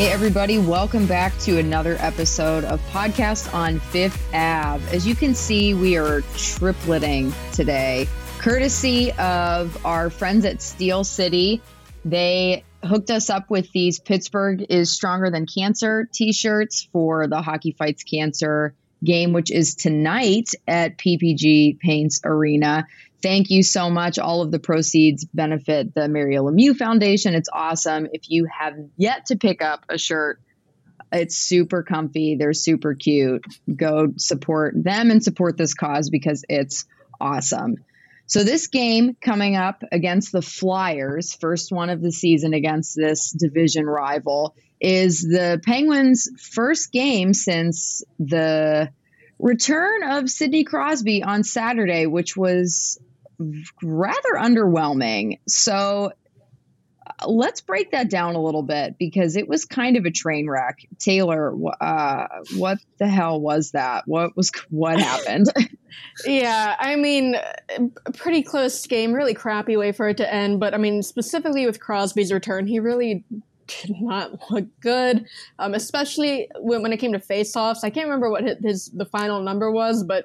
Hey everybody, welcome back to another episode of Podcast on Fifth Ave. As you can see, we are tripleting today, courtesy of our friends at Steel City. They hooked us up with these Pittsburgh is Stronger Than Cancer t-shirts for the Hockey Fights Cancer game, which is tonight at PPG Paints Arena. Thank you so much. All of the proceeds benefit the Mariel Lemieux Foundation. It's awesome. If you have yet to pick up a shirt, it's super comfy. They're super cute. Go support them and support this cause because it's awesome. So this game coming up against the Flyers, first one of the season against this division rival, is the Penguins' first game since the return of Sidney Crosby on Saturday, which was rather underwhelming. So let's break that down a little bit because it was kind of a train wreck. Taylor, what the hell was that? What happened? Yeah, I mean, pretty close game, really crappy way for it to end. But I mean, specifically with Crosby's return, he really did not look good, especially when it came to faceoffs. I can't remember what the final number was, but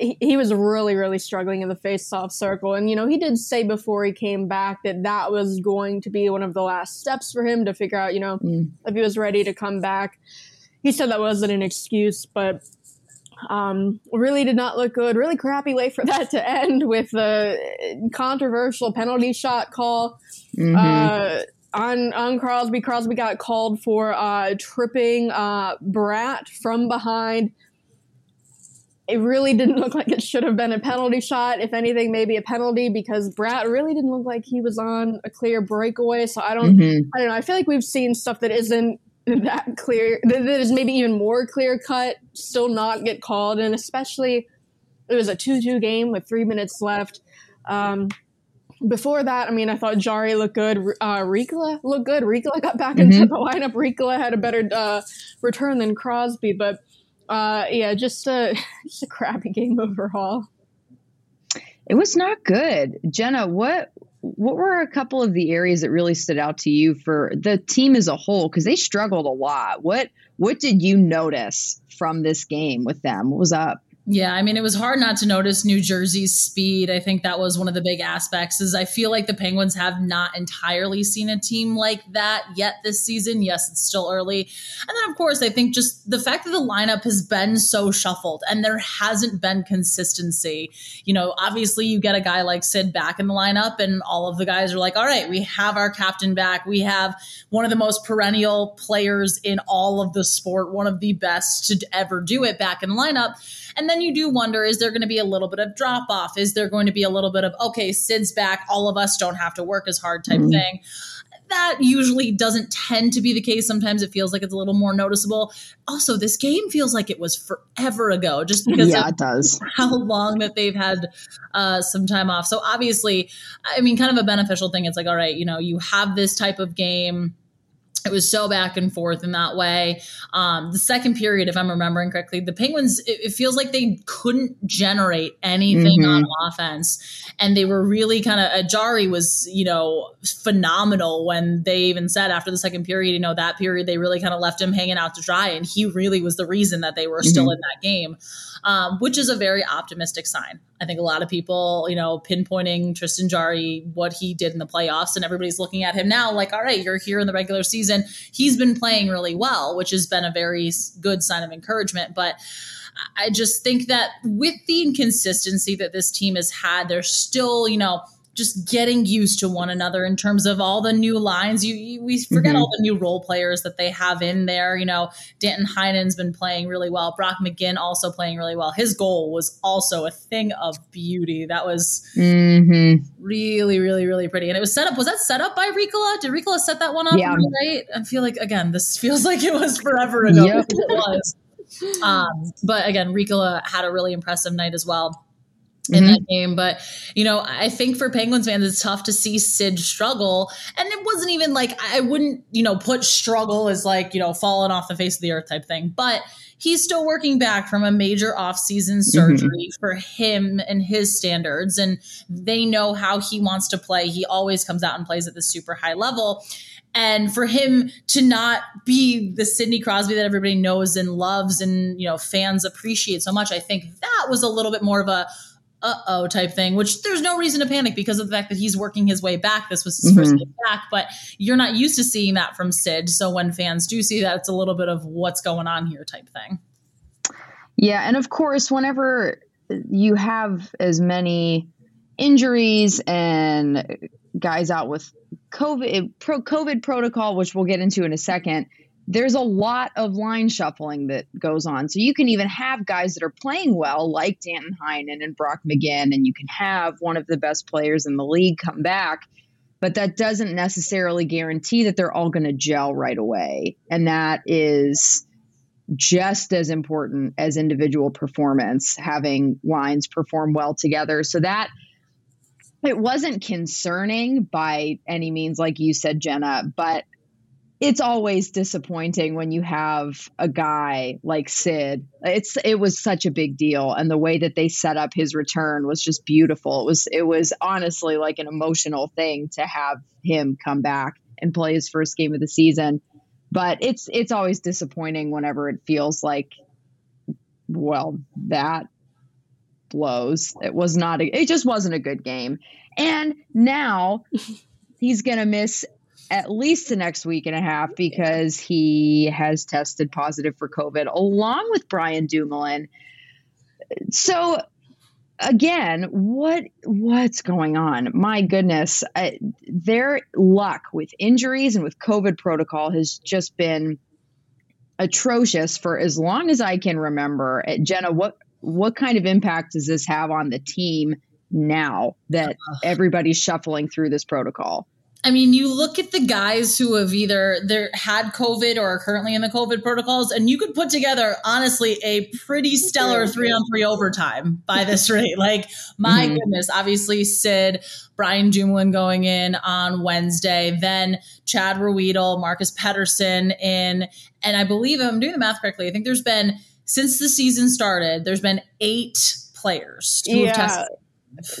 he was really, really struggling in the faceoff circle. And, you know, he did say before he came back that that was going to be one of the last steps for him to figure out, you know, if he was ready to come back. He said that wasn't an excuse, but really did not look good. Really crappy way for that to end with a controversial penalty shot call. Mm-hmm. On Crosby. Crosby got called for tripping Brat from behind. It really didn't look like it should have been a penalty shot. If anything, maybe a penalty because Brat really didn't look like he was on a clear breakaway. So I don't know. I feel like we've seen stuff that isn't that clear, that is maybe even more clear cut, still not get called. And especially it was a 2-2 game with 3 minutes left. Before that, I mean, I thought Jari looked good. Rikla looked good. Rikla got back into the lineup. Rikla had a better return than Crosby. But, yeah, just a crappy game overall. It was not good. Jenna, what were a couple of the areas that really stood out to you for the team as a whole? Because they struggled a lot. What did you notice from this game with them? What was up? Yeah, I mean, it was hard not to notice New Jersey's speed. I think that was one of the big aspects is I feel like the Penguins have not entirely seen a team like that yet this season. Yes, it's still early. And then, of course, I think just the fact that the lineup has been so shuffled and there hasn't been consistency. You know, obviously you get a guy like Sid back in the lineup and all of the guys are like, all right, we have our captain back. We have one of the most perennial players in all of the sport, one of the best to ever do it back in the lineup. And then you do wonder, is there going to be a little bit of drop off? Is there going to be a little bit of, okay, Sid's back, all of us don't have to work as hard type thing? That usually doesn't tend to be the case. Sometimes it feels like it's a little more noticeable. Also, this game feels like it was forever ago just because it does. How long that they've had some time off. So obviously, I mean, kind of a beneficial thing. It's like, all right, you know, you have this type of game. It was so back and forth in that way. The second period, if I'm remembering correctly, the Penguins, it feels like they couldn't generate anything on offense. And they were really kind of, Jari was, you know, phenomenal when they even said after the second period, you know, that period, they really kind of left him hanging out to dry. And he really was the reason that they were still in that game, which is a very optimistic sign. I think a lot of people, you know, pinpointing Tristan Jari, what he did in the playoffs, and everybody's looking at him now like, all right, you're here in the regular season. He's been playing really well, which has been a very good sign of encouragement. But I just think that with the inconsistency that this team has had, they're still, you know, just getting used to one another in terms of all the new lines. We forget all the new role players that they have in there. You know, Danton Heinen's been playing really well. Brock McGinn also playing really well. His goal was also a thing of beauty. That was really, really, really pretty. And it was set up. Was that set up by Ricola? Did Ricola set that one up? Yeah. Right? I feel like, again, this feels like it was forever ago. Yep. It was. But again, Ricola had a really impressive night as well in that game. But, you know, I think for Penguins fans, it's tough to see Sid struggle. And it wasn't even like, I wouldn't, you know, put struggle as like, you know, falling off the face of the earth type thing. But he's still working back from a major offseason surgery for him and his standards. And they know how he wants to play. He always comes out and plays at the super high level. And for him to not be the Sidney Crosby that everybody knows and loves and, you know, fans appreciate so much, I think that was a little bit more of a uh-oh type thing, which there's no reason to panic because of the fact that he's working his way back. This was his first game back, but you're not used to seeing that from Sid. So when fans do see that, it's a little bit of what's going on here type thing. Yeah. And of course, whenever you have as many injuries and guys out with COVID protocol, which we'll get into in a second, there's a lot of line shuffling that goes on. So you can even have guys that are playing well, like Danton Heinen and Brock McGinn, and you can have one of the best players in the league come back, but that doesn't necessarily guarantee that they're all going to gel right away. And that is just as important as individual performance, having lines perform well together. So that it wasn't concerning by any means, like you said, Jenna, but it's always disappointing when you have a guy like Sid. It was such a big deal. And the way that they set up his return was just beautiful. It was honestly like an emotional thing to have him come back and play his first game of the season. But it's always disappointing whenever it feels like, well, that blows. It just wasn't a good game. And now he's going to miss at least the next week and a half because he has tested positive for COVID along with Brian Dumoulin. So again, what's going on? My goodness, their luck with injuries and with COVID protocol has just been atrocious for as long as I can remember. Jenna, what kind of impact does this have on the team now that everybody's shuffling through this protocol? I mean, you look at the guys who have either had COVID or are currently in the COVID protocols, and you could put together, honestly, a pretty stellar 3-on-3 overtime by this rate. Like, my goodness, obviously Sid, Brian Dumoulin going in on Wednesday, then Chad Ruedel, Marcus Pettersson in, and I believe, if I'm doing the math correctly, I think there's been, since the season started, there's been 8 players who have tested.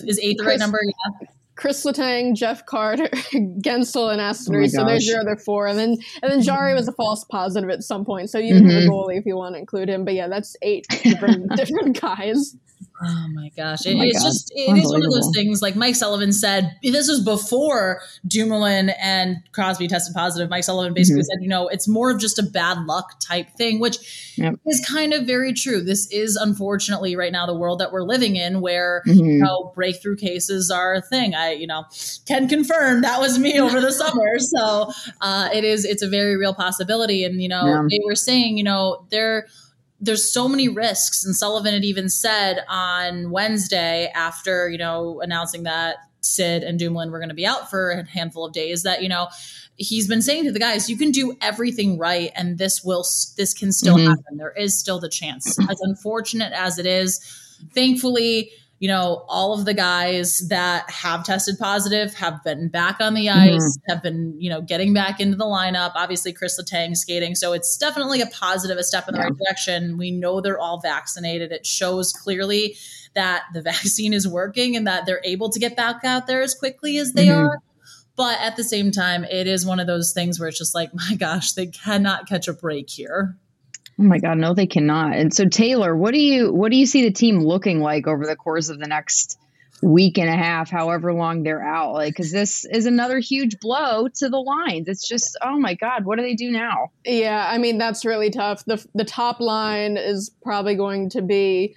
Is 8 the right number? Yeah. Chris Letang, Jeff Carter, Gensel, and Astrid. So there's your other 4. And then Jari was a false positive at some point. So you can have a goalie if you want to include him. But yeah, that's 8 different guys. Oh my gosh. It is one of those things, like Mike Sullivan said, this was before Dumoulin and Crosby tested positive. Mike Sullivan basically said, you know, it's more of just a bad luck type thing, which is kind of very true. This is unfortunately right now the world that we're living in where, you know, breakthrough cases are a thing. I, you know, can confirm that was me over the summer. So it's a very real possibility. And, you know, they were saying, you know, there's so many risks. And Sullivan had even said on Wednesday after, you know, announcing that Sid and Dumoulin were going to be out for a handful of days that, you know, he's been saying to the guys, you can do everything right. And this can still happen. There is still the chance. As unfortunate as it is, thankfully, you know, all of the guys that have tested positive have been back on the ice, have been, you know, getting back into the lineup. Obviously, Chris Letang skating. So it's definitely a positive, a step in the right direction. We know they're all vaccinated. It shows clearly that the vaccine is working and that they're able to get back out there as quickly as they are. But at the same time, it is one of those things where it's just like, my gosh, they cannot catch a break here. Oh my God, no, they cannot. And so Taylor, what do you see the team looking like over the course of the next week and a half, however long they're out? Like, because this is another huge blow to the lines. It's just, oh my God, what do they do now? Yeah, I mean, that's really tough. The top line is probably going to be,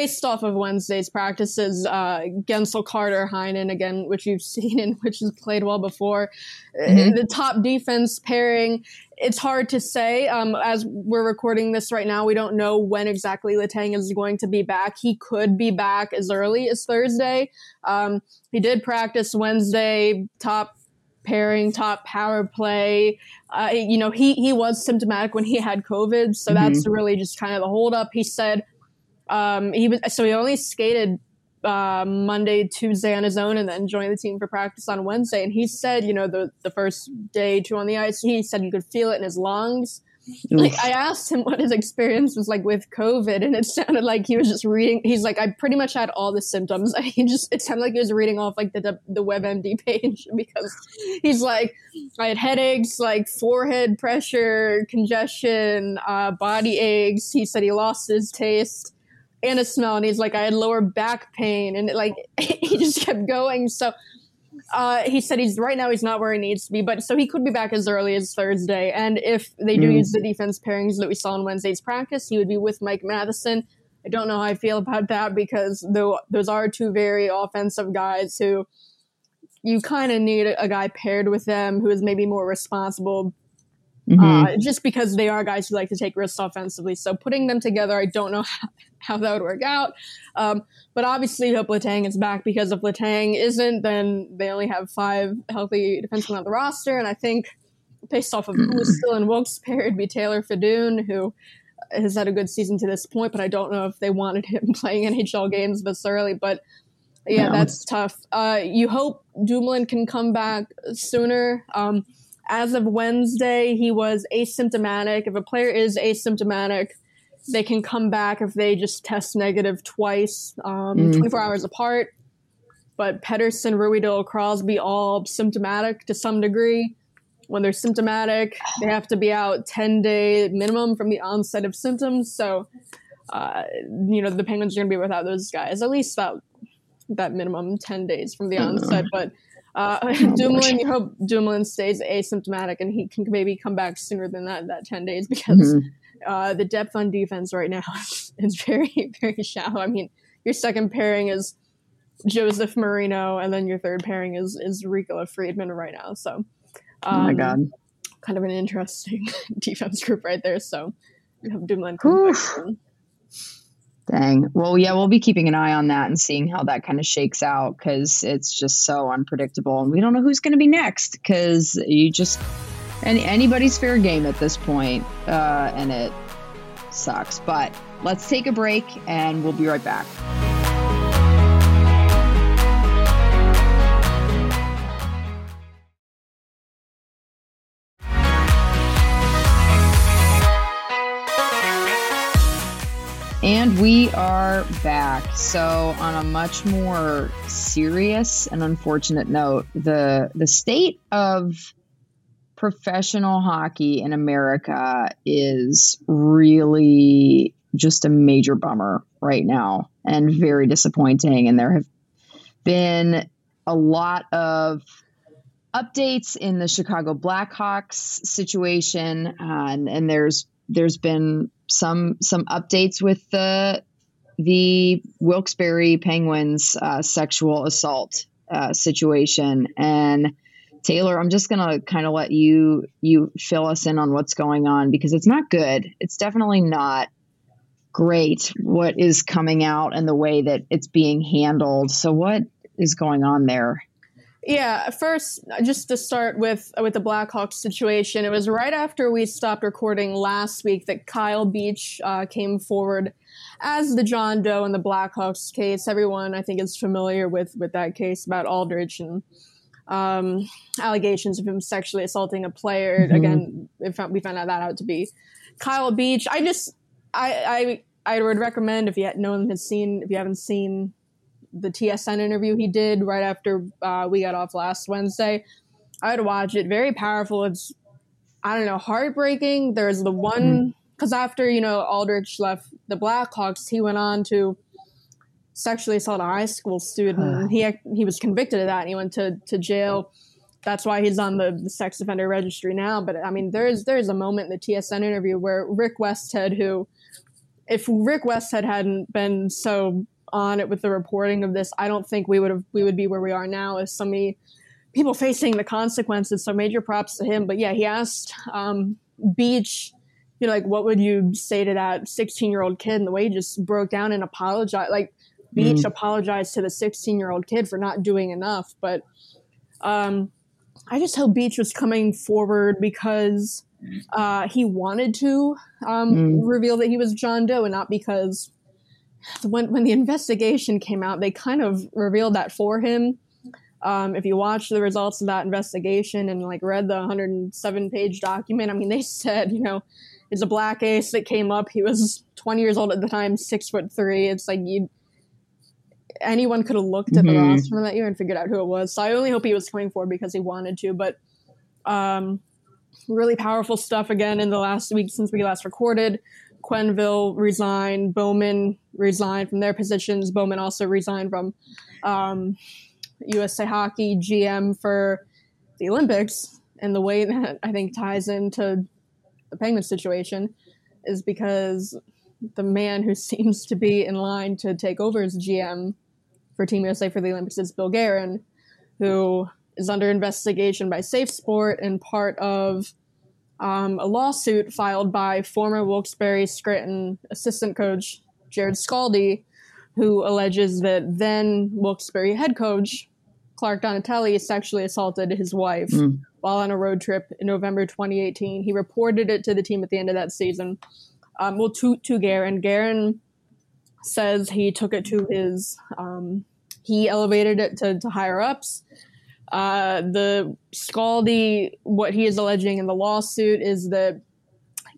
based off of Wednesday's practices, Gensel, Carter, Heinen again, which you've seen and which has played well before. The top defense pairing, it's hard to say. As we're recording this right now, we don't know when exactly Letang is going to be back. He could be back as early as Thursday. He did practice Wednesday, top pairing, top power play. You know, he was symptomatic when he had COVID, so that's really just kind of the holdup. He said he only skated Monday, Tuesday on his own, and then joined the team for practice on Wednesday. And he said, you know, the first day, 2 on the ice, he said you could feel it in his lungs. Like, I asked him what his experience was like with COVID, and it sounded like he was just reading. He's like, I pretty much had all the symptoms. I mean, it sounded like he was reading off like the WebMD page, because he's like, I had headaches, like forehead pressure, congestion, body aches. He said he lost his taste and a smell, and he's like, I had lower back pain, and like he just kept going. So he said he's right now he's not where he needs to be, but so he could be back as early as Thursday. And if they do use the defense pairings that we saw in Wednesday's practice, he would be with Mike Matheson. I don't know how I feel about that, because those are two very offensive guys who you kind of need a guy paired with them who is maybe more responsible, just because they are guys who like to take risks offensively. So putting them together, I don't know how that would work out. But obviously, hope Letang is back, because if Letang isn't, then they only have 5 healthy defensemen on the roster. And I think, based off of who is still in Wilkes-Barre, it'd be Taylor Fadoon, who has had a good season to this point, but I don't know if they wanted him playing NHL games this early. But yeah, that's tough. You hope Dumoulin can come back sooner. As of Wednesday, he was asymptomatic. If a player is asymptomatic, they can come back if they just test negative twice, 24 hours apart. But Pettersson, Ruedel, Crosby, all symptomatic to some degree. When they're symptomatic, they have to be out 10-day minimum from the onset of symptoms. So, the Penguins are going to be without those guys, at least that minimum 10 days from the onset. But Dumoulin, you hope Dumoulin stays asymptomatic and he can maybe come back sooner than that 10 days, because the depth on defense right now is very, very shallow. I mean, your second pairing is Joseph Marino, and then your third pairing is Ricola Friedman right now. So, oh my God, kind of an interesting defense group right there. So, you hope Dumoulin comes back soon. Dang. Well, yeah, we'll be keeping an eye on that and seeing how that kind of shakes out, because it's just so unpredictable, and we don't know who's going to be next, because anybody's fair game at this point, and it sucks. But let's take a break, and we'll be right back. And we are back. So on a much more serious and unfortunate note, the state of professional hockey in America is really just a major bummer right now, and very disappointing. And there have been a lot of updates in the Chicago Blackhawks situation, and there's been some updates with the Wilkes-Barre Penguins sexual assault situation. And Taylor, I'm just gonna kind of let you fill us in on what's going on, because it's not good. It's definitely not great what is coming out and the way that it's being handled. So what is going on there? Yeah, first, just to start with the Blackhawks situation, it was right after we stopped recording last week that Kyle Beach came forward as the John Doe in the Blackhawks case. Everyone, I think, is familiar with that case about Aldrich and allegations of him sexually assaulting a player. Mm-hmm. Again, we found out that out to be Kyle Beach. I would recommend, if you haven't seen the TSN interview he did right after we got off last Wednesday, I would watch it. Very powerful. It's, I don't know, heartbreaking. There's the one, because after, Aldrich left the Blackhawks, he went on to sexually assault a high school student. He was convicted of that, and he went to jail. That's why he's on the sex offender registry now. But I mean, there's a moment in the TSN interview where Rick Westhead, who, if Rick Westhead hadn't been so on it with the reporting of this, I don't think we would be where we are now, as so many people facing the consequences. So major props to him. But yeah, he asked Beach, what would you say to that 16-year-old kid? And the way he just broke down and apologized, Beach apologized to the 16-year-old kid for not doing enough. But I just hope Beach was coming forward because he wanted to reveal that he was John Doe, and not because when the investigation came out, they kind of revealed that for him. If you watch the results of that investigation and read the 107-page document, I mean, they said, He's a black ace that came up. He was 20 years old at the time, 6'3". It's like anyone could have looked at the roster from that year and figured out who it was. So I only hope he was coming forward because he wanted to. But really powerful stuff again in the last week since we last recorded. Quenneville resigned. Bowman resigned from their positions. Bowman also resigned from USA Hockey GM for the Olympics. And the way that I think ties into the Penguins situation is because the man who seems to be in line to take over as GM for Team USA for the Olympics is Bill Guerin, who is under investigation by Safe Sport and part of a lawsuit filed by former Wilkes-Barre Scranton assistant coach Jared Scaldi, who alleges that then Wilkes-Barre head coach Clark Donatelli sexually assaulted his wife while on a road trip in November 2018. He reported it to the team at the end of that season. To Guerin. Guerin says he took it to his he elevated it to higher ups. The Scaldi, what he is alleging in the lawsuit is that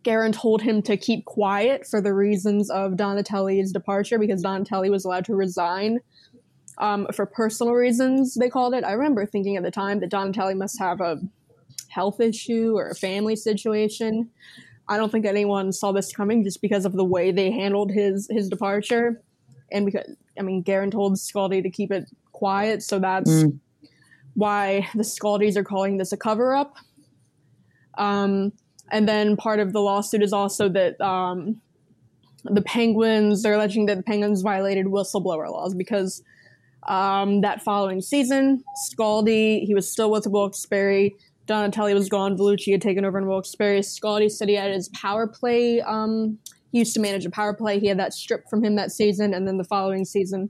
Guerin told him to keep quiet for the reasons of Donatelli's departure because Donatelli was allowed to resign for personal reasons, they called it. I remember thinking at the time that Donatelli must have a health issue or a family situation. I don't think anyone saw this coming just because of the way they handled his departure. And because, I mean, Guerin told Scaldi to keep it quiet, so that's why the Scaldis are calling this a cover-up. And then part of the lawsuit is also that the Penguins, they're alleging that the Penguins violated whistleblower laws because that following season, Scaldi, he was still with Wilkes-Barre. Donatelli was gone. Vellucci had taken over in Wilkes-Barre. Scaldi said he had his power play. He used to manage a power play. He had that stripped from him that season, and then the following season,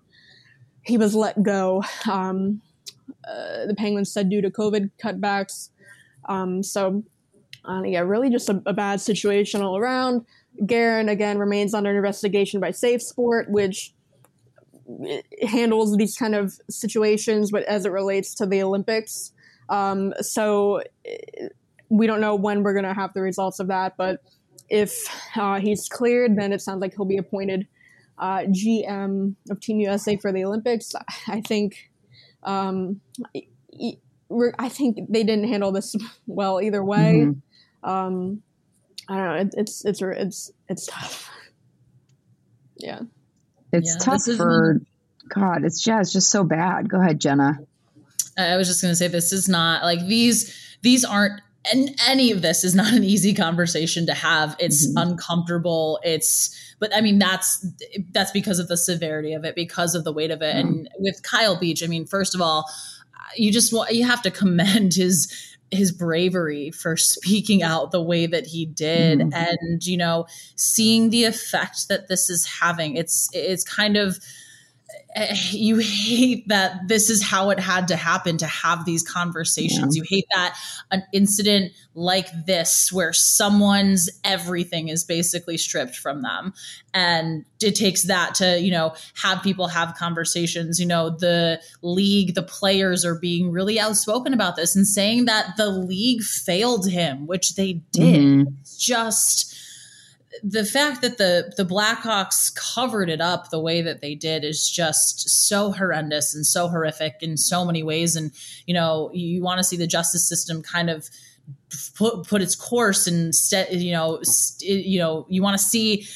he was let go. The Penguins said due to COVID cutbacks. Really just a bad situation all around. Guerin, again, remains under investigation by Safe Sport, which handles these kind of situations but as it relates to the Olympics. So we don't know when we're going to have the results of that, but if he's cleared, then it sounds like he'll be appointed GM of Team USA for the Olympics. I think they didn't handle this well either way. I don't know. It's tough. Yeah, tough for God. It's just so bad. Go ahead, Jenna. I was just going to say this is not like these aren't, and any of this is not an easy conversation to have. It's uncomfortable. But I mean, that's because of the severity of it, because of the weight of it. And with Kyle Beach, I mean, first of all, you have to commend his bravery for speaking out the way that he did. And, seeing the effect that this is having, it's kind of, you hate that this is how it had to happen to have these conversations. Yeah. You hate that an incident like this where someone's everything is basically stripped from them. And it takes that to, have people have conversations. The league, the players are being really outspoken about this and saying that the league failed him, which they did. Just the fact that the Blackhawks covered it up the way that they did is just so horrendous and so horrific in so many ways. And, you want to see the justice system kind of put its course and, you want to see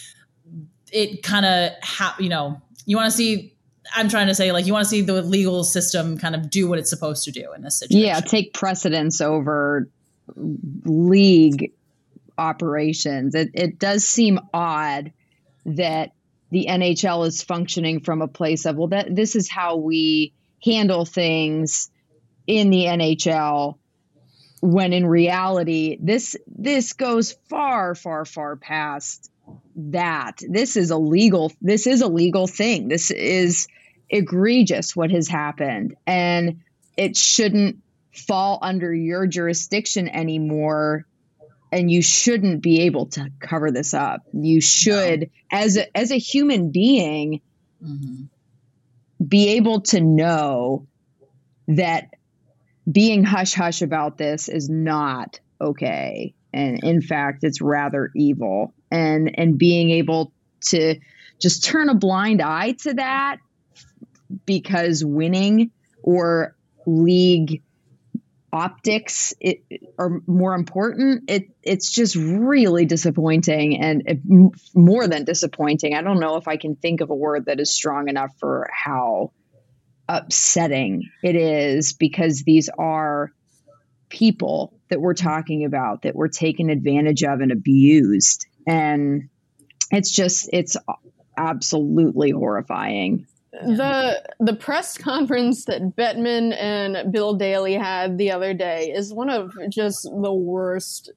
it kind of, you want to see, I'm trying to say, you want to see the legal system kind of do what it's supposed to do in this situation. Yeah, take precedence over league operations. It does seem odd that the NHL is functioning from a place of, this is how we handle things in the NHL, when in reality, this goes far, far, far past that. This is a legal thing. This is egregious what has happened, and it shouldn't fall under your jurisdiction anymore. And you shouldn't be able to cover this up. You should, as a human being, be able to know that being hush-hush about this is not okay. And in fact, it's rather evil. And being able to just turn a blind eye to that because winning or league optics are more important. It's just really disappointing, and more than disappointing. I don't know if I can think of a word that is strong enough for how upsetting it is, because these are people that we're talking about that were taken advantage of and abused. And it's absolutely horrifying. The press conference that Bettman and Bill Daly had the other day is one of just the worst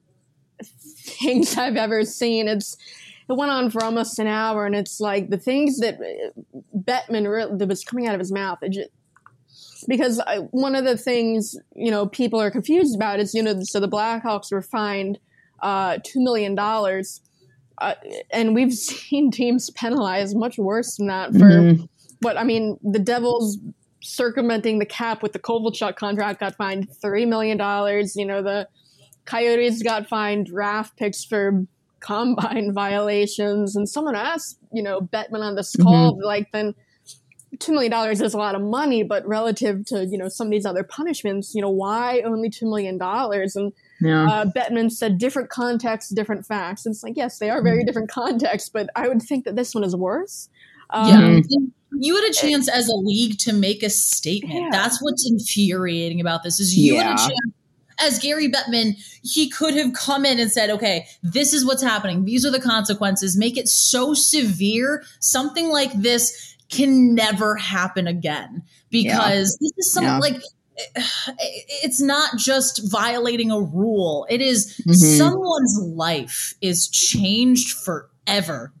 things I've ever seen. It went on for almost an hour, and it's like the things that Bettman that was coming out of his mouth. Because one of the things, you know, people are confused about is, you know, so the Blackhawks were fined $2 million. And we've seen teams penalized much worse than that for But, I mean, the Devils circumventing the cap with the Kovalchuk contract got fined $3 million. You know, the Coyotes got fined draft picks for combine violations. And someone asked, you know, Bettman on this call, like, then $2 million is a lot of money, but relative to, you know, some of these other punishments, you know, why only $2 million? And Bettman said different contexts, different facts. And it's like, yes, they are very different contexts, but I would think that this one is worse. You had a chance as a league to make a statement. That's what's infuriating about this is you had a chance as Gary Bettman. He could have come in and said, okay, this is what's happening. These are the consequences. Make it so severe. Something like this can never happen again, because this is something like it's not just violating a rule. It is someone's life is changed forever.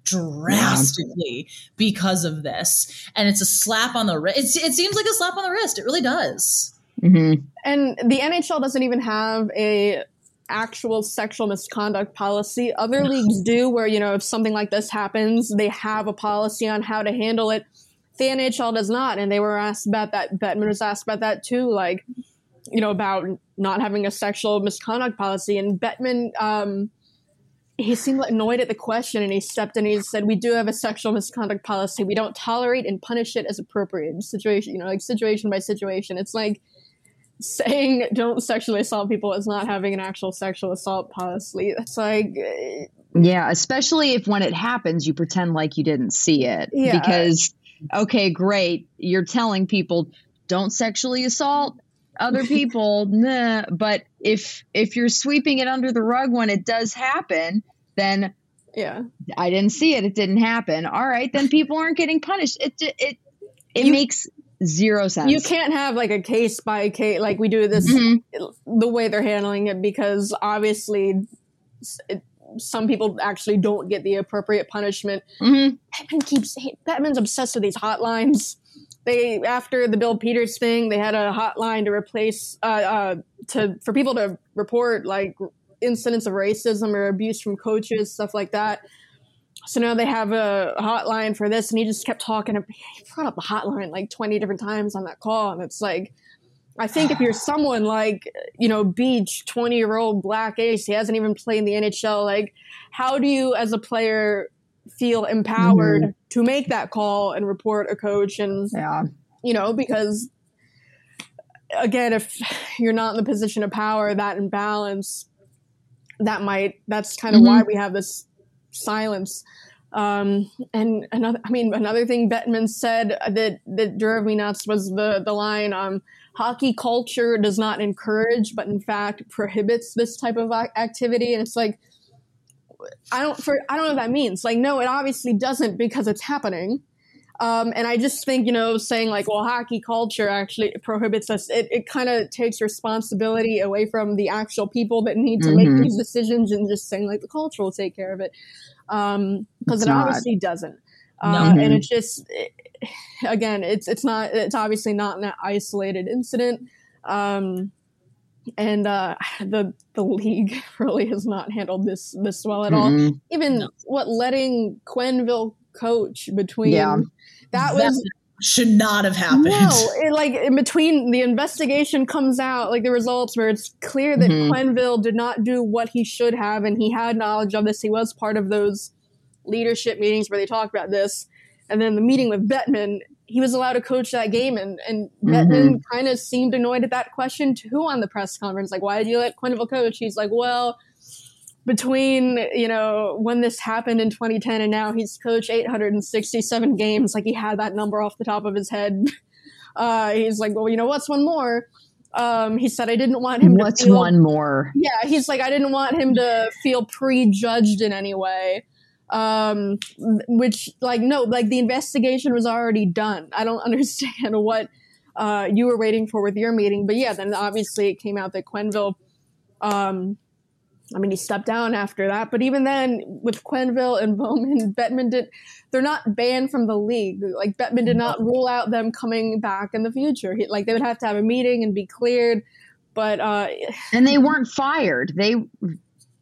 Drastically because of this, and it's a slap on the wrist. It seems like a slap on the wrist. It really does. And the NHL doesn't even have a actual sexual misconduct policy. Other leagues do, where, you know, if something like this happens, they have a policy on how to handle it. The NHL does not, and they were asked about that. Bettman was asked about that too, like, you know, about not having a sexual misconduct policy, and Bettman. He seemed annoyed at the question, and he stepped in and he said, we do have a sexual misconduct policy. We don't tolerate and punish it as appropriate. Situation, you know, like situation by situation. It's like saying don't sexually assault people is not having an actual sexual assault policy. It's like... Yeah, especially if when it happens, you pretend like you didn't see it. Yeah. Because, okay, great, you're telling people don't sexually assault other people, but if you're sweeping it under the rug when it does happen, then I didn't see it. It didn't happen. All right, then people aren't getting punished. It makes zero sense. You can't have like a case by case, like we do this the way they're handling it, because obviously some people actually don't get the appropriate punishment. Bettman's obsessed with these hotlines. They, after the Bill Peters thing, they had a hotline to replace for people to report like incidents of racism or abuse from coaches, stuff like that. So now they have a hotline for this, and he just kept talking. He brought up the hotline like 20 different times on that call, and it's like, I think if you're someone like, you know, Beach, 20-year-old black ace, he hasn't even played in the NHL. Like, how do you, as a player, feel empowered to make that call and report a coach? And you know, because again, if you're not in the position of power, that imbalance, that's kind of why we have this silence. And another thing Bettman said that drove me nuts was the line, hockey culture does not encourage but in fact prohibits this type of activity. And it's like, I don't know what that means. Like, no, it obviously doesn't, because it's happening. And I just think, you know, saying like, well, hockey culture actually prohibits us. It kind of takes responsibility away from the actual people that need to make these decisions, and just saying like the culture will take care of it. Because it obviously doesn't. And it's just, again, it's obviously not an isolated incident. And the league really has not handled this well at all. Even letting Quenneville coach between that was should not have happened. No, it, like, in between the investigation comes out, like the results, where it's clear that Quenneville did not do what he should have, and he had knowledge of this. He was part of those leadership meetings where they talked about this. And then the meeting with Bettman, he was allowed to coach that game, and Bettman kind of seemed annoyed at that question too on the press conference. Like, why did you let Quenneville coach? He's like, well, between, you know, when this happened in 2010 and now, he's coached 867 games. Like, he had that number off the top of his head. He's like, well, you know, what's one more? He said, I didn't want him what's to feel, one more? Yeah, he's like, I didn't want him to feel prejudged in any way. Which, like, no, like, the investigation was already done. I don't understand what you were waiting for with your meeting. But yeah, then obviously it came out that Quenneville he stepped down after that. But even then, with Quenneville and Bowman, Bettman they're not banned from the league. Like, Bettman did not rule out them coming back in the future. They would have to have a meeting and be cleared. But and they weren't fired.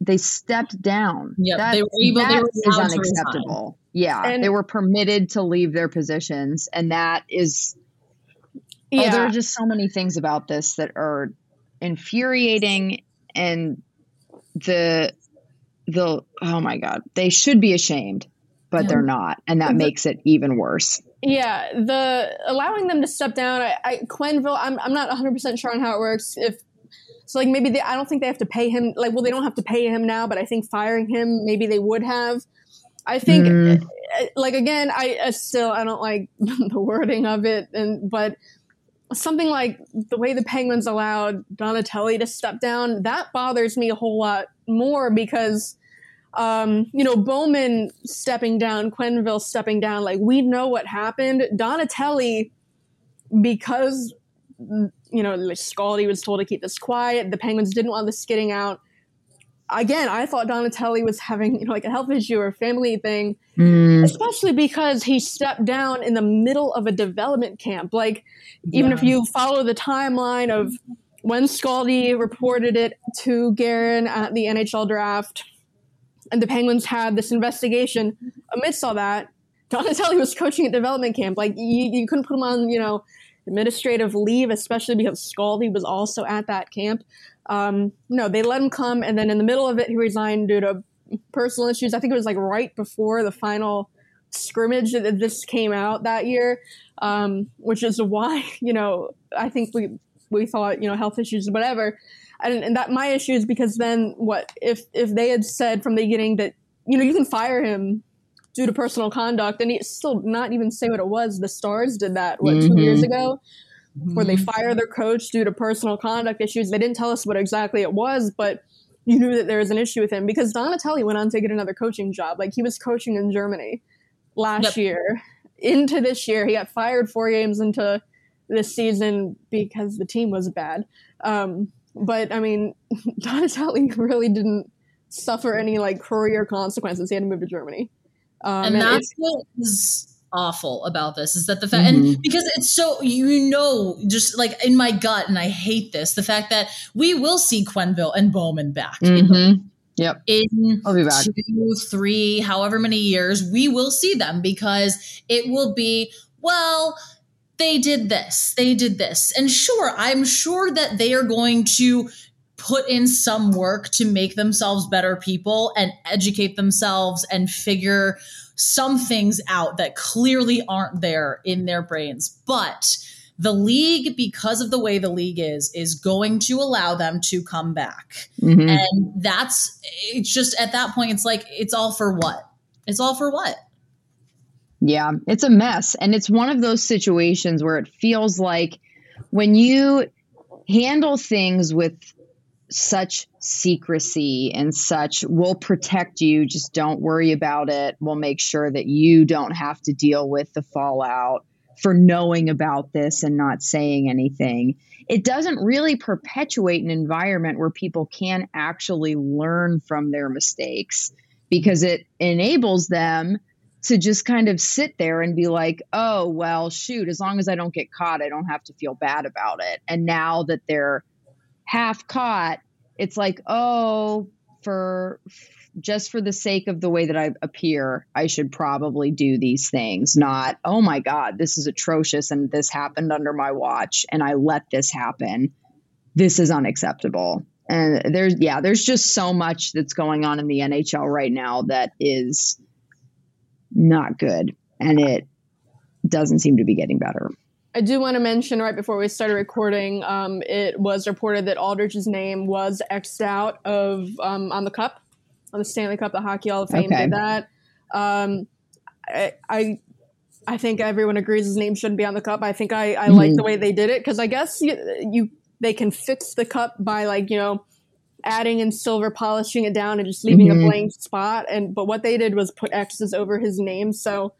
They stepped down. Yeah, that is unacceptable. Yeah, and they were permitted to leave their positions, and that is. Yeah. Oh, there are just so many things about this that are infuriating, and. Oh my God, they should be ashamed, but they're not. And that makes it even worse. Yeah. The allowing them to step down, Quenneville, I'm not 100% sure on how it works. I don't think they have to pay him. Like, well, they don't have to pay him now, but I think firing him, maybe they would have. I think again, I still don't like the wording of it. But something like the way the Penguins allowed Donatelli to step down, that bothers me a whole lot more because, Bowman stepping down, Quenneville stepping down, like, we know what happened. Donatelli, because, Scaldi was told to keep this quiet, the Penguins didn't want this getting out. Again, I thought Donatelli was having, a health issue or a family thing, especially because he stepped down in the middle of a development camp. Like, even if you follow the timeline of when Scaldi reported it to Guerin at the NHL draft and the Penguins had this investigation, amidst all that, Donatelli was coaching at development camp. Like, you couldn't put him on, administrative leave, especially because Scaldi was also at that camp. No, they let him come, and then in the middle of it, he resigned due to personal issues. I think it was right before the final scrimmage that this came out that year, which is why I think we thought health issues, whatever, and that my issue is because then what if they had said from the beginning that you can fire him due to personal conduct, and he still not even say what it was. The Stars did that 2 years ago. Where they fire their coach due to personal conduct issues. They didn't tell us what exactly it was, but you knew that there was an issue with him because Donatelli went on to get another coaching job. Like, he was coaching in Germany last year into this year. He got fired 4 games into this season because the team was bad. Donatelli really didn't suffer any career consequences. He had to move to Germany. And that's what is awful about this is that the fact and because it's so just in my gut, and I hate this, the fact that we will see Quenneville and Bowman back I'll be back 2, 3 however many years we will see them, because it will be they did this, and sure, I'm sure that they are going to put in some work to make themselves better people and educate themselves and figure some things out that clearly aren't there in their brains. But the league, because of the way the league is going to allow them to come back. And it's just at that point, it's all for what? It's all for what? Yeah, it's a mess. And it's one of those situations where it feels like when you handle things with such secrecy and such, we'll protect you, just don't worry about it, we'll make sure that you don't have to deal with the fallout for knowing about this and not saying anything, it doesn't really perpetuate an environment where people can actually learn from their mistakes, because it enables them to just kind of sit there and be like, oh, well, shoot, as long as I don't get caught, I don't have to feel bad about it. And now that they're half caught, it's like, oh, for just for the sake of the way that I appear, I should probably do these things, not, oh my God, this is atrocious and this happened under my watch and I let this happen. This is unacceptable. And there's just so much that's going on in the NHL right now that is not good. And it doesn't seem to be getting better. I do want to mention right before we started recording, it was reported that Aldrich's name was X'd out of on the cup, on the Stanley Cup. The Hockey Hall of Fame did that. I think everyone agrees his name shouldn't be on the cup. I think I like the way they did it because I guess they can fix the cup by adding in silver, polishing it down, and just leaving a blank spot. But what they did was put X's over his name, so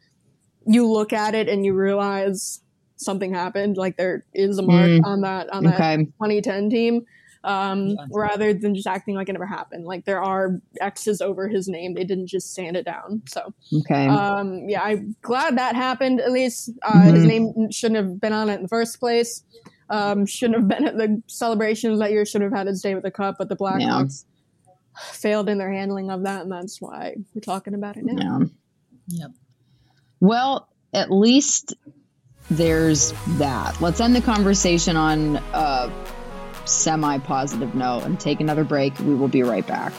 you look at it and you realize something happened, like there is a mark on that 2010 team, rather than just acting like it never happened. Like there are X's over his name. They didn't just sand it down. So, I'm glad that happened. At least his name shouldn't have been on it in the first place. Shouldn't have been at the celebrations that year. Should have had his day with the cup, but the Blackhawks failed in their handling of that. And that's why we're talking about it now. Yeah. Yep. Well, at least there's that. Let's end the conversation on a semi-positive note and take another break. We will be right back.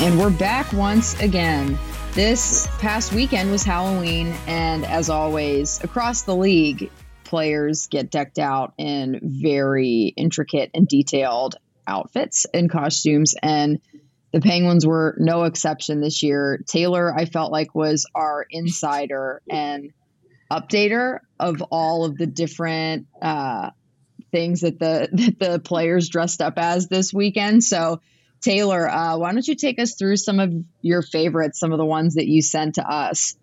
And we're back once again. This past weekend was Halloween, and as always, across the league, players get decked out in very intricate and detailed outfits and costumes, and the Penguins were no exception this year. Taylor, I felt like, was our insider and updater of all of the different things that the players dressed up as this weekend. So Taylor, why don't you take us through some of your favorites, some of the ones that you sent to us?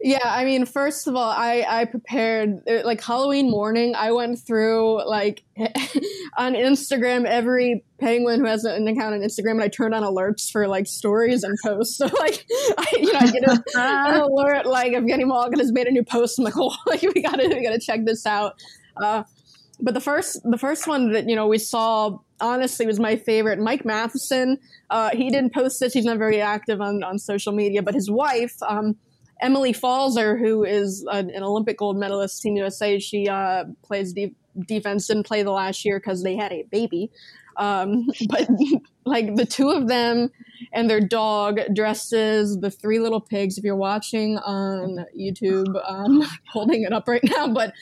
Yeah, I mean, first of all, I prepared, Halloween morning, I went through, on Instagram, every Penguin who has an account on Instagram, and I turned on alerts for, stories and posts. So, I get an alert, if Kenny Malkin has made a new post. I'm like, oh, we gotta check this out. But the first one that, we saw, honestly, was my favorite. Mike Matheson, he didn't post this. He's not very active on social media, but his wife, Emily Falzer, who is an Olympic gold medalist, Team USA, she plays defense, didn't play the last year because they had a baby. But, the two of them and their dog dressed as the Three Little Pigs. If you're watching on YouTube, I'm holding it up right now, but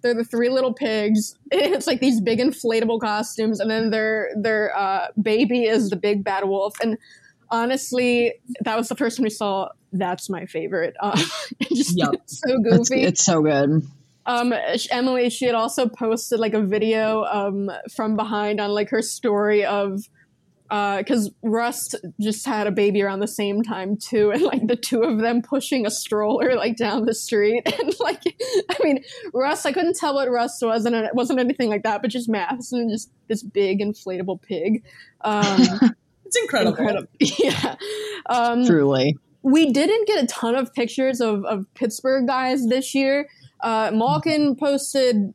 they're the Three Little Pigs. It's these big inflatable costumes, and then their baby is the big bad wolf. And honestly, that was the first one we saw. That's my favorite. It's so goofy. It's so good. Emily, she had also posted a video from behind on her story of because Rust just had a baby around the same time too, and the two of them pushing a stroller down the street, and Rust, I couldn't tell what Rust was, and it wasn't anything like that, but just maths and just this big inflatable pig. It's incredible. Yeah, truly. We didn't get a ton of pictures of Pittsburgh guys this year. Malkin was a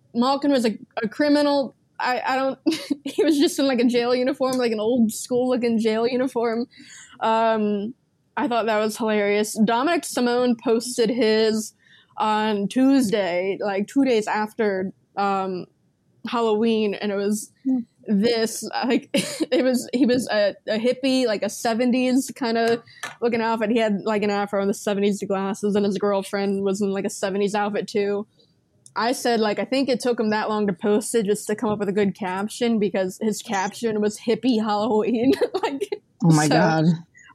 criminal. He was just in a jail uniform, an old school looking jail uniform. I thought that was hilarious. Dominic Simone posted his on Tuesday, 2 days after Halloween. And it was he was a hippie, a 70s kind of looking outfit. He had an afro in the 70s, the glasses, and his girlfriend was in a 70s outfit too. I said, I think it took him that long to post it just to come up with a good caption, because his caption was hippie Halloween. Oh my God.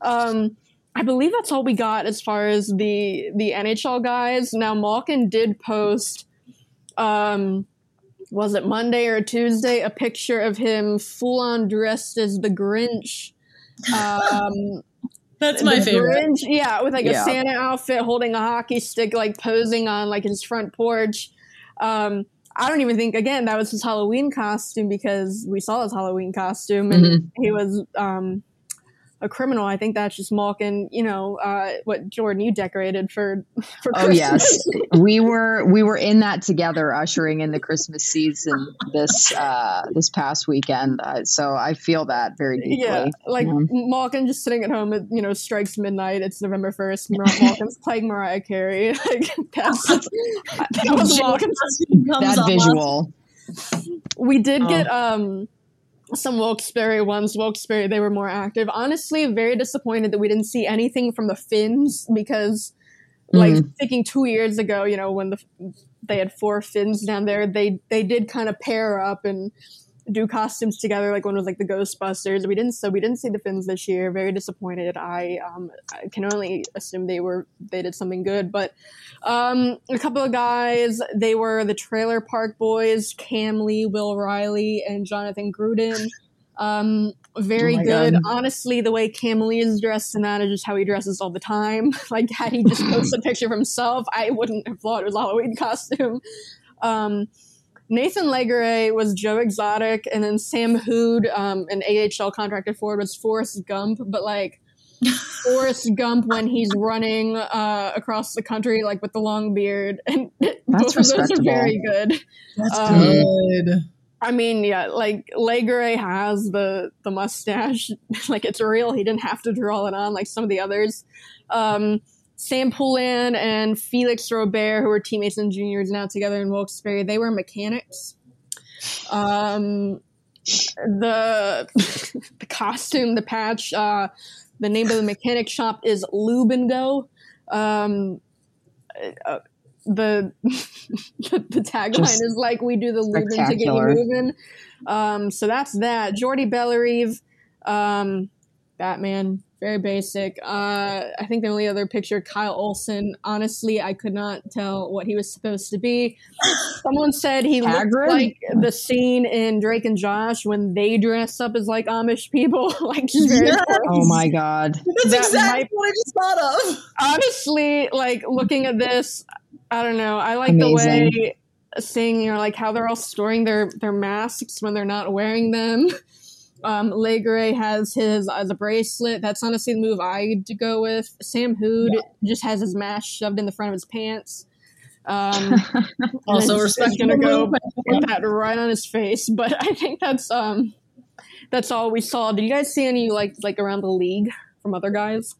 I believe that's all we got as far as the NHL guys. Now Malkin did post, was it Monday or Tuesday, a picture of him full on dressed as the Grinch. That's my favorite. Grinch, yeah, with a Santa outfit, holding a hockey stick, posing on his front porch. I don't even think, again, that was his Halloween costume, because we saw his Halloween costume, and he was a criminal. I think that's just Malkin, you know, what Jordan, you decorated for Christmas. Oh yes. We were in that together, ushering in the Christmas season this past weekend. So I feel that very deeply. Yeah. Like Malkin just sitting at home, it, you know, strikes midnight. It's November 1st. Malkin's playing Mariah Carey. Like that was Malkin's that visual. We did get, some Wilkes-Barre ones. Wilkes-Barre, they were more active. Honestly, very disappointed that we didn't see anything from the Finns because, like, thinking 2 years ago, you know, when they had four Finns down there, they did kind of pair up and do costumes together. Like, one was, like, the Ghostbusters. We didn't see the Finns this year. Very disappointed. I can only assume they did something good. But a couple of guys, they were the Trailer Park Boys, Cam Lee, Will Riley, and Jonathan Gruden. Very good. God. Honestly, the way Cam Lee is dressed in that is just how he dresses all the time. Like, had he just posted a picture of himself, I wouldn't have thought it was a Halloween costume. Nathan Legeray was Joe Exotic, and then Sam Hood, an AHL contracted forward, was Forrest Gump. But, like, Forrest Gump when he's running across the country, like, with the long beard. And both of those are very good. That's good. I mean, yeah, like, Legeray has the mustache. Like, it's real. He didn't have to draw it on like some of the others. Sam Poulin and Felix Robert, who are teammates and juniors now together in Wilkes-Barre, they were mechanics. The costume, the patch, the name of the mechanic shop is Lube and Go. The tagline is like, we do the lubin to get you moving. So that's that. Jordi Bellerive, Batman. Very basic. I think the only other picture, Kyle Olsen. Honestly, I could not tell what he was supposed to be. Someone said he looked like the scene in Drake and Josh when they dress up as like Amish people. Like, yes. Oh my God. That's exactly what I just thought of. Honestly, like, looking at this, I don't know. I like amazing. The way seeing, you know, like how they're all storing their masks when they're not wearing them. Legeray has his as a bracelet. That's honestly the move I'd go with. Sam Hood just has his mask shoved in the front of his pants. Also, respect going to go with that right on his face. But I think that's all we saw. Did you guys see any like around the league from other guys?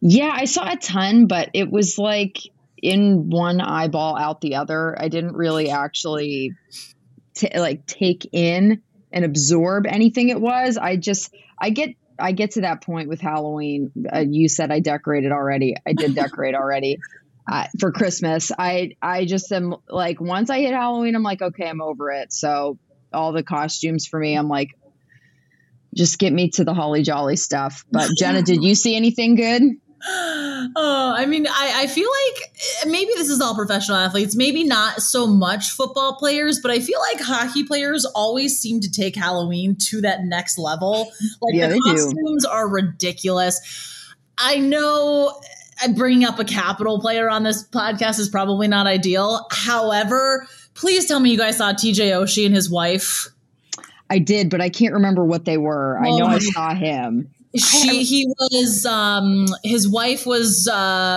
Yeah, I saw a ton, but it was like in one eyeball out the other. I didn't really actually take in and absorb anything. It was, I get to that point with Halloween. You said I decorated already. I did decorate already for Christmas. I just am like, once I hit Halloween, I'm like, okay, I'm over it. So all the costumes for me, I'm like, just get me to the holly jolly stuff. But Jenna, did you see anything good? Oh, I mean, I feel like maybe this is all professional athletes, maybe not so much football players, but I feel like hockey players always seem to take Halloween to that next level. Like, yeah, the costumes are ridiculous. I know bringing up a Capital player on this podcast is probably not ideal. However, please tell me you guys saw TJ Oshie and his wife. I did, but I can't remember what they were. Oh, I know I saw him. He was, his wife was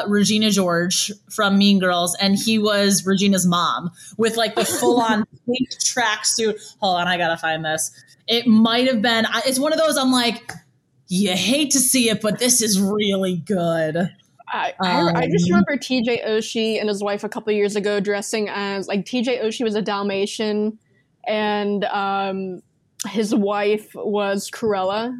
Regina George from Mean Girls, and he was Regina's mom with like the full on pink tracksuit. Hold on, I gotta find this. It might have been. It's one of those. I'm like, you hate to see it, but this is really good. I just remember T.J. Oshie and his wife a couple of years ago dressing as like T.J. Oshie was a Dalmatian, and his wife was Cruella.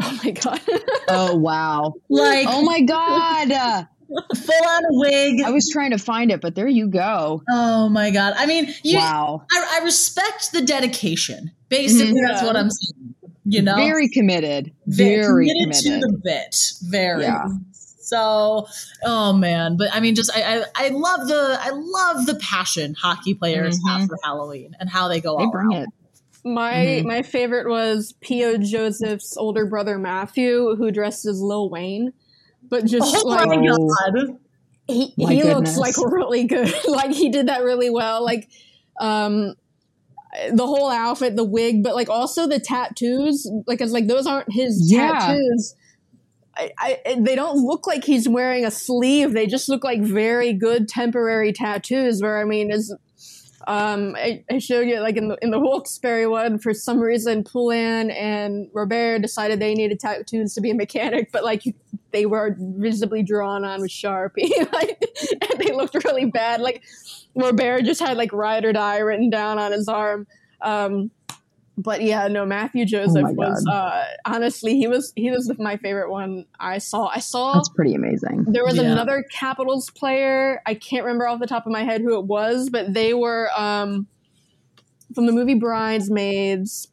Oh my God. Oh, wow. Like, oh my God. Full on a wig. I was trying to find it, but there you go. Oh my God. I mean, wow. I respect the dedication. Basically, that's what I'm saying. You know? Very committed. Very committed. To the bit. Very. Yeah. So, oh man. But I mean, just, I love the passion hockey players have for Halloween and how they go all around. They bring it. My favorite was P.O. Joseph's older brother Matthew, who dressed as Lil Wayne, but just he looks like really good. Like, he did that really well. Like, the whole outfit, the wig, but like also the tattoos, like, it's like those aren't his tattoos. They don't look like he's wearing a sleeve. They just look like very good temporary tattoos. Where I mean, is I showed you like in the Wilkes-Barre one. For some reason, Poulin and Robert decided they needed tattoos to be a mechanic, but like they were visibly drawn on with Sharpie, like, and they looked really bad. Like Robert just had like ride or die written down on his arm. But yeah, no, Matthew Joseph was honestly he was my favorite one I saw. That's pretty amazing. There was another Capitals player. I can't remember off the top of my head who it was, but they were from the movie Bridesmaids.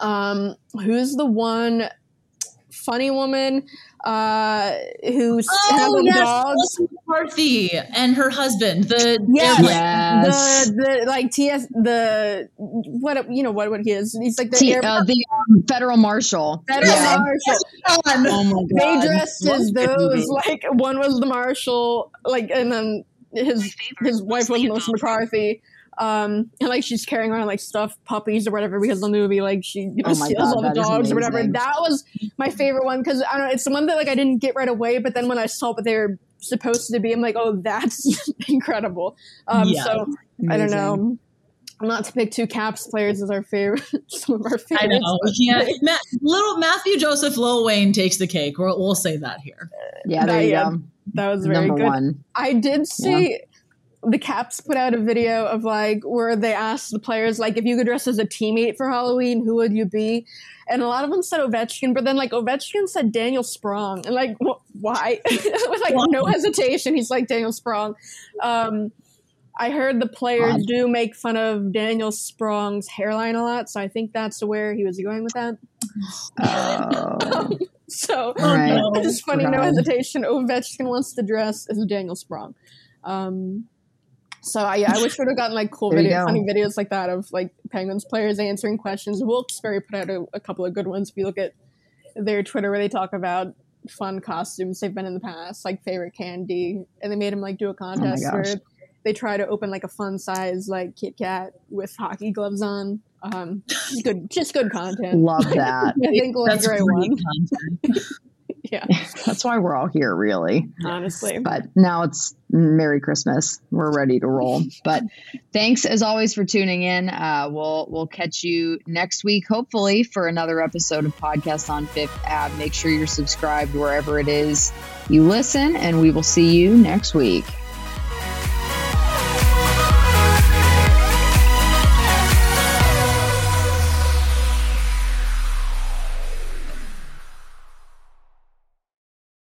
Who's the one funny woman who has dogs? McCarthy and her husband. What he is. He's like the federal marshal. Federal marshal. Oh my God. They dressed as those. Like one was the marshal, like, and then his wife was Melissa McCarthy. And like she's carrying around like stuffed puppies or whatever because the movie like she steals all the dogs or whatever. That was my favorite one because I don't know, it's the one that like I didn't get right away, but then when I saw what they were supposed to be, I'm like, oh, that's incredible. So amazing. I don't know. I'm not to pick two Caps players as our favorite. Some of our favorites. I know. Little Matthew Joseph, Lil Wayne takes the cake. We'll say that here. There you go. That was very good. One. I did see. Yeah. The Caps put out a video of like where they asked the players like if you could dress as a teammate for Halloween, who would you be? And a lot of them said Ovechkin, but then like Ovechkin said Daniel Sprong, and like why? With like no hesitation, he's like Daniel Sprong. I heard the players do make fun of Daniel Sprong's hairline a lot, so I think that's where he was going with that. It's just funny, no hesitation. Ovechkin wants to dress as Daniel Sprong. So I wish we would have gotten like cool videos, funny videos like that of like Penguins players answering questions. Wilkes-Barre put out a couple of good ones. If you look at their Twitter where they talk about fun costumes they've been in the past, like favorite candy, and they made them like do a contest where they try to open like a fun size like Kit Kat with hockey gloves on. Just good content. Love that. I think Legeray won. Yeah, that's why we're all here, really. Honestly. But now it's Merry Christmas. We're ready to roll. But thanks, as always, for tuning in. We'll catch you next week, hopefully, for another episode of Podcast on Fifth Ave. Make sure you're subscribed wherever it is you listen, and we will see you next week.